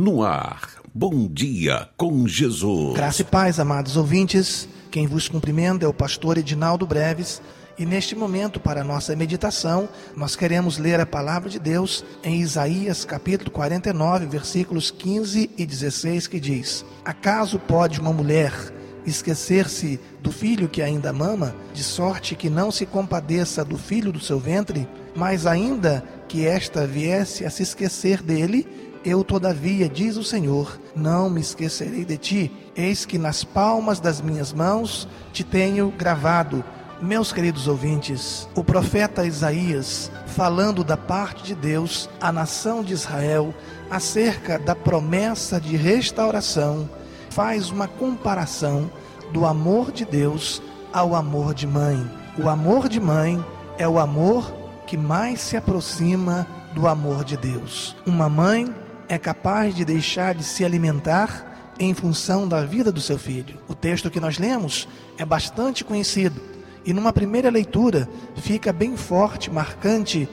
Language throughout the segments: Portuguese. No ar, Bom Dia com Jesus. Graça e paz, amados ouvintes. Quem vos cumprimenta é o pastor Edinaldo Breves. E neste momento, para a nossa meditação, nós queremos ler a palavra de Deus em Isaías capítulo 49, versículos 15 e 16, que diz: Acaso pode uma mulher esquecer-se do filho que ainda mama, de sorte que não se compadeça do filho do seu ventre? Mas ainda que esta viesse a se esquecer dele, eu todavia, diz o Senhor, não me esquecerei de ti. Eis que nas palmas das minhas mãos te tenho gravado. Meus queridos ouvintes, o profeta Isaías, falando da parte de Deus à nação de Israel, acerca da promessa de restauração, faz uma comparação do amor de Deus ao amor de mãe. O amor de mãe é o amor que mais se aproxima do amor de Deus. Uma mãe é capaz de deixar de se alimentar em função da vida do seu filho. O texto que nós lemos é bastante conhecido e numa primeira leitura fica bem forte, marcante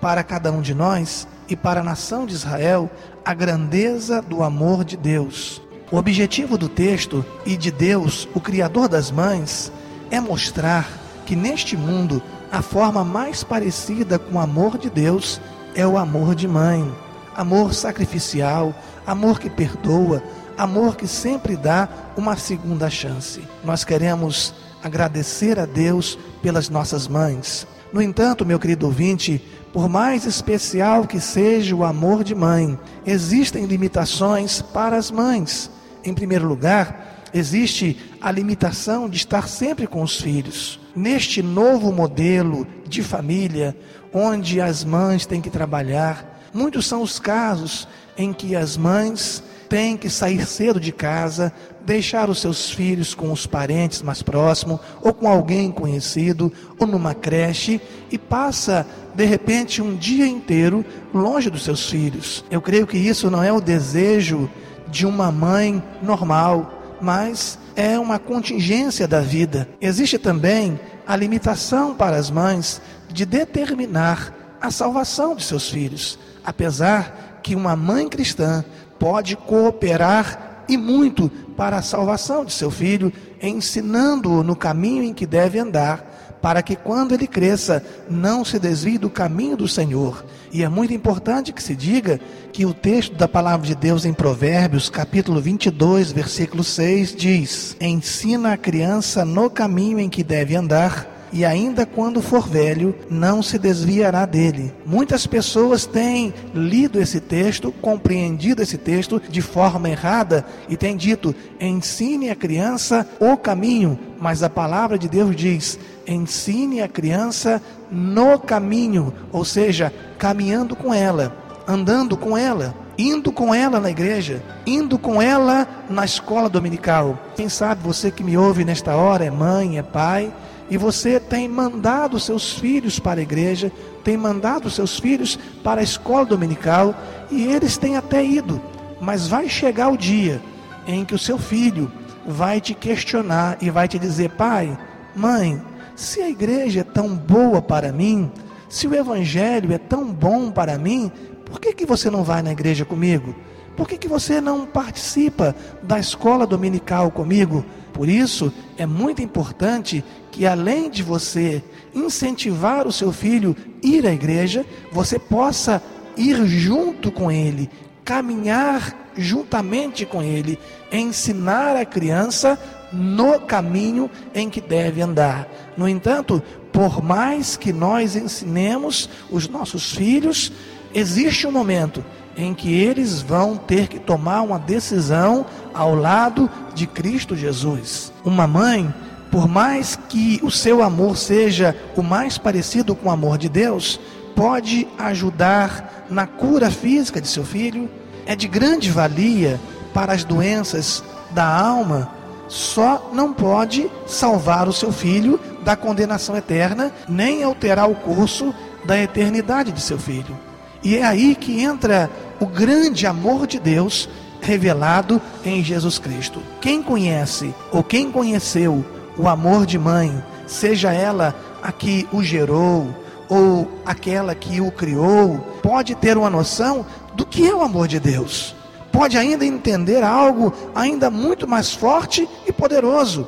para cada um de nós e para a nação de Israel a grandeza do amor de Deus. O objetivo do texto e de Deus, o Criador das mães, é mostrar que neste mundo a forma mais parecida com o amor de Deus é o amor de mãe, amor sacrificial, amor que perdoa, amor que sempre dá uma segunda chance. Nós queremos agradecer a Deus pelas nossas mães. No entanto, meu querido ouvinte, por mais especial que seja o amor de mãe, existem limitações para as mães. Em primeiro lugar, existe a limitação de estar sempre com os filhos. Neste novo modelo de família, onde as mães têm que trabalhar, muitos são os casos em que as mães têm que sair cedo de casa, deixar os seus filhos com os parentes mais próximos, ou com alguém conhecido, ou numa creche, e passa, de repente, um dia inteiro longe dos seus filhos. Eu creio que isso não é o desejo de uma mãe normal, mas é uma contingência da vida. Existe também a limitação para as mães de determinar a salvação de seus filhos, apesar que uma mãe cristã pode cooperar e muito para a salvação de seu filho, ensinando-o no caminho em que deve andar, para que quando ele cresça, não se desvie do caminho do Senhor. E é muito importante que se diga que o texto da palavra de Deus em Provérbios, capítulo 22, versículo 6, diz: Ensina a criança no caminho em que deve andar, e ainda quando for velho, não se desviará dele. Muitas pessoas têm lido esse texto, compreendido esse texto de forma errada e têm dito: ensine a criança o caminho. Mas a palavra de Deus diz: ensine a criança no caminho, ou seja, caminhando com ela, andando com ela, indo com ela na igreja, indo com ela na escola dominical. Quem sabe você que me ouve nesta hora é mãe, é pai, e você tem mandado seus filhos para a igreja, tem mandado seus filhos para a escola dominical, e eles têm até ido. Mas vai chegar o dia em que o seu filho vai te questionar e vai te dizer: pai, mãe, se a igreja é tão boa para mim, se o evangelho é tão bom para mim, por que você não vai na igreja comigo? Por que você não participa da escola dominical comigo? Por isso, é muito importante que, além de você incentivar o seu filho a ir à igreja, você possa ir junto com ele, caminhar juntamente com ele, ensinar a criança no caminho em que deve andar. No entanto, por mais que nós ensinemos os nossos filhos, existe um momento em que eles vão ter que tomar uma decisão ao lado de Cristo Jesus. Uma mãe, por mais que o seu amor seja o mais parecido com o amor de Deus, pode ajudar na cura física de seu filho, é de grande valia para as doenças da alma, só não pode salvar o seu filho da condenação eterna, nem alterar o curso da eternidade de seu filho. E é aí que entra o grande amor de Deus revelado em Jesus Cristo. Quem conhece ou quem conheceu o amor de mãe, seja ela a que o gerou ou aquela que o criou, pode ter uma noção do que é o amor de Deus. pode ainda entender algo ainda muito mais forte e poderoso.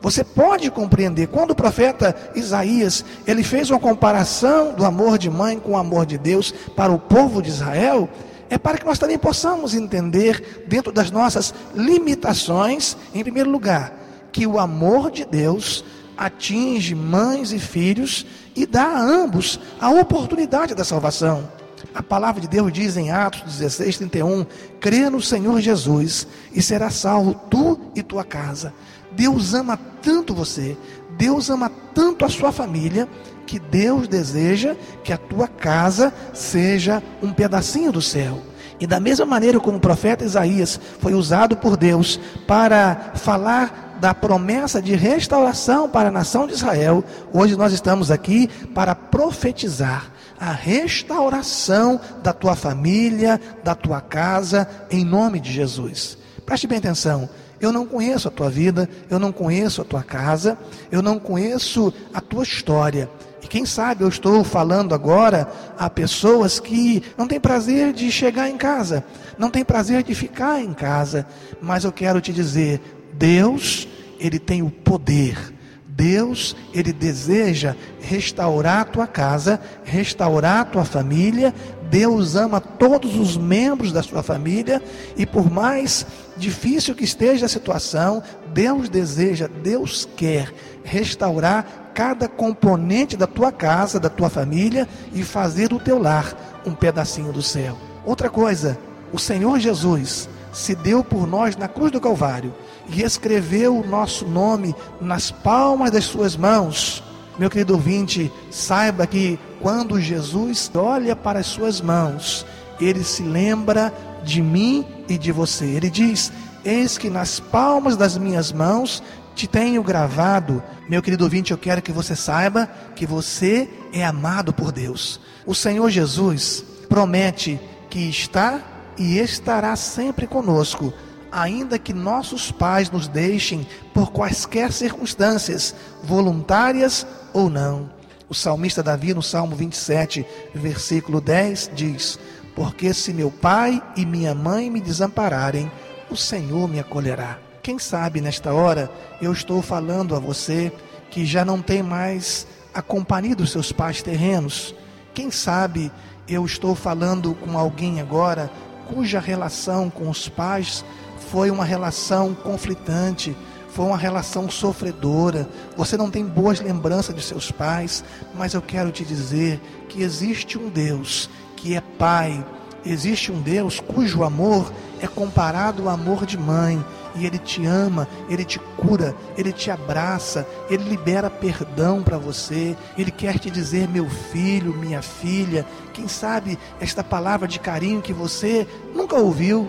Você pode compreender, quando o profeta Isaías, ele fez uma comparação do amor de mãe com o amor de Deus para o povo de Israel, é para que nós também possamos entender, dentro das nossas limitações, em primeiro lugar, que o amor de Deus atinge mães e filhos e dá a ambos a oportunidade da salvação. A palavra de Deus diz em Atos 16:31, crê no Senhor Jesus e será salvo tu e tua casa. Deus ama tanto você, Deus ama tanto a sua família, que Deus deseja que a tua casa seja um pedacinho do céu. E da mesma maneira como o profeta Isaías foi usado por Deus para falar da promessa de restauração para a nação de Israel, hoje nós estamos aqui para profetizar a restauração da tua família, da tua casa, em nome de Jesus. Preste bem atenção. Eu não conheço a tua vida, eu não conheço a tua casa, eu não conheço a tua história. E quem sabe eu estou falando agora a pessoas que não têm prazer de chegar em casa, não têm prazer de ficar em casa. Mas eu quero te dizer, Deus, Ele tem o poder. Deus, Ele deseja restaurar a tua casa, restaurar a tua família. Deus ama todos os membros da sua família, e por mais difícil que esteja a situação, Deus deseja, Deus quer restaurar cada componente da tua casa, da tua família, e fazer do teu lar um pedacinho do céu. Outra coisa, o Senhor Jesus se deu por nós na cruz do Calvário e escreveu o nosso nome nas palmas das suas mãos. Meu querido ouvinte, saiba que quando Jesus olha para as suas mãos, Ele se lembra de mim e de você. Ele diz, eis que nas palmas das minhas mãos te tenho gravado. Meu querido ouvinte, eu quero que você saiba que você é amado por Deus. O Senhor Jesus promete que está e estará sempre conosco, ainda que nossos pais nos deixem por quaisquer circunstâncias, voluntárias ou não. O salmista Davi, no Salmo 27, versículo 10, diz, porque se meu pai e minha mãe me desampararem, o Senhor me acolherá. Quem sabe nesta hora eu estou falando a você que já não tem mais a companhia dos seus pais terrenos. Quem sabe eu estou falando com alguém agora cuja relação com os pais foi uma relação conflitante, foi uma relação sofredora. Você não tem boas lembranças de seus pais, mas eu quero te dizer que existe um Deus que é Pai, existe um Deus cujo amor é comparado ao amor de mãe, e Ele te ama, Ele te cura, Ele te abraça, Ele libera perdão para você, Ele quer te dizer, meu filho, minha filha, quem sabe esta palavra de carinho que você nunca ouviu,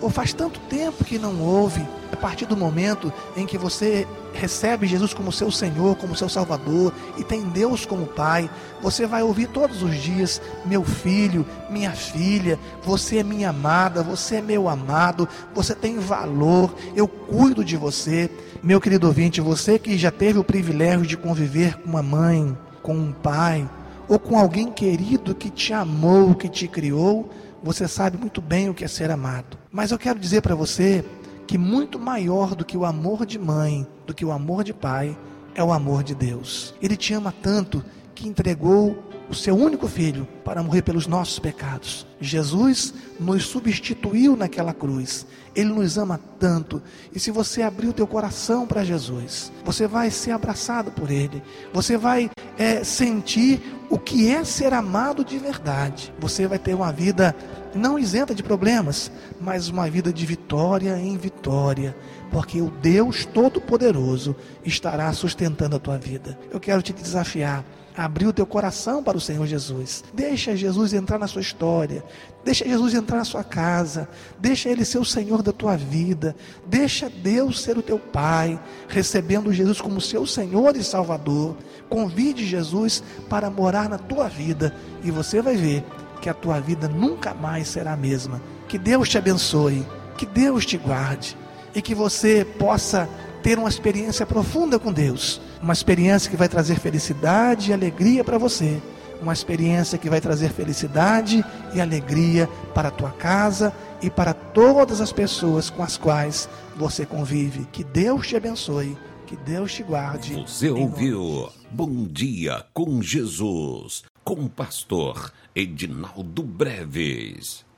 ou faz tanto tempo que não ouve. A partir do momento em que você recebe Jesus como seu Senhor, como seu Salvador, e tem Deus como Pai, você vai ouvir todos os dias, meu filho, minha filha, você é minha amada, você é meu amado, você tem valor, eu cuido de você. Meu querido ouvinte, você que já teve o privilégio de conviver com uma mãe, com um pai, ou com alguém querido que te amou, que te criou, você sabe muito bem o que é ser amado. Mas eu quero dizer para você que muito maior do que o amor de mãe, do que o amor de pai, é o amor de Deus. Ele te ama tanto que entregou o seu único filho para morrer pelos nossos pecados. Jesus nos substituiu naquela cruz. Ele nos ama tanto. E se você abrir o teu coração para Jesus, você vai ser abraçado por Ele. Você vai sentir o que é ser amado de verdade. Você vai ter uma vida não isenta de problemas, mas uma vida de vitória em vitória, porque o Deus Todo-Poderoso estará sustentando a tua vida. Eu quero te desafiar, abrir o teu coração para o Senhor Jesus. Deixa Jesus entrar na sua história, deixa Jesus entrar na sua casa, deixa Ele ser o Senhor da tua vida, deixa Deus ser o teu Pai, recebendo Jesus como seu Senhor e Salvador. Convide Jesus para morar na tua vida e você vai ver que a tua vida nunca mais será a mesma. Que Deus te abençoe, que Deus te guarde e que você possa ter uma experiência profunda com Deus, uma experiência que vai trazer felicidade e alegria para você, uma experiência que vai trazer felicidade e alegria para a tua casa e para todas as pessoas com as quais você convive. Que Deus te abençoe, que Deus te guarde. Você ouviu Bom Dia com Jesus, com o pastor Edinaldo Breves.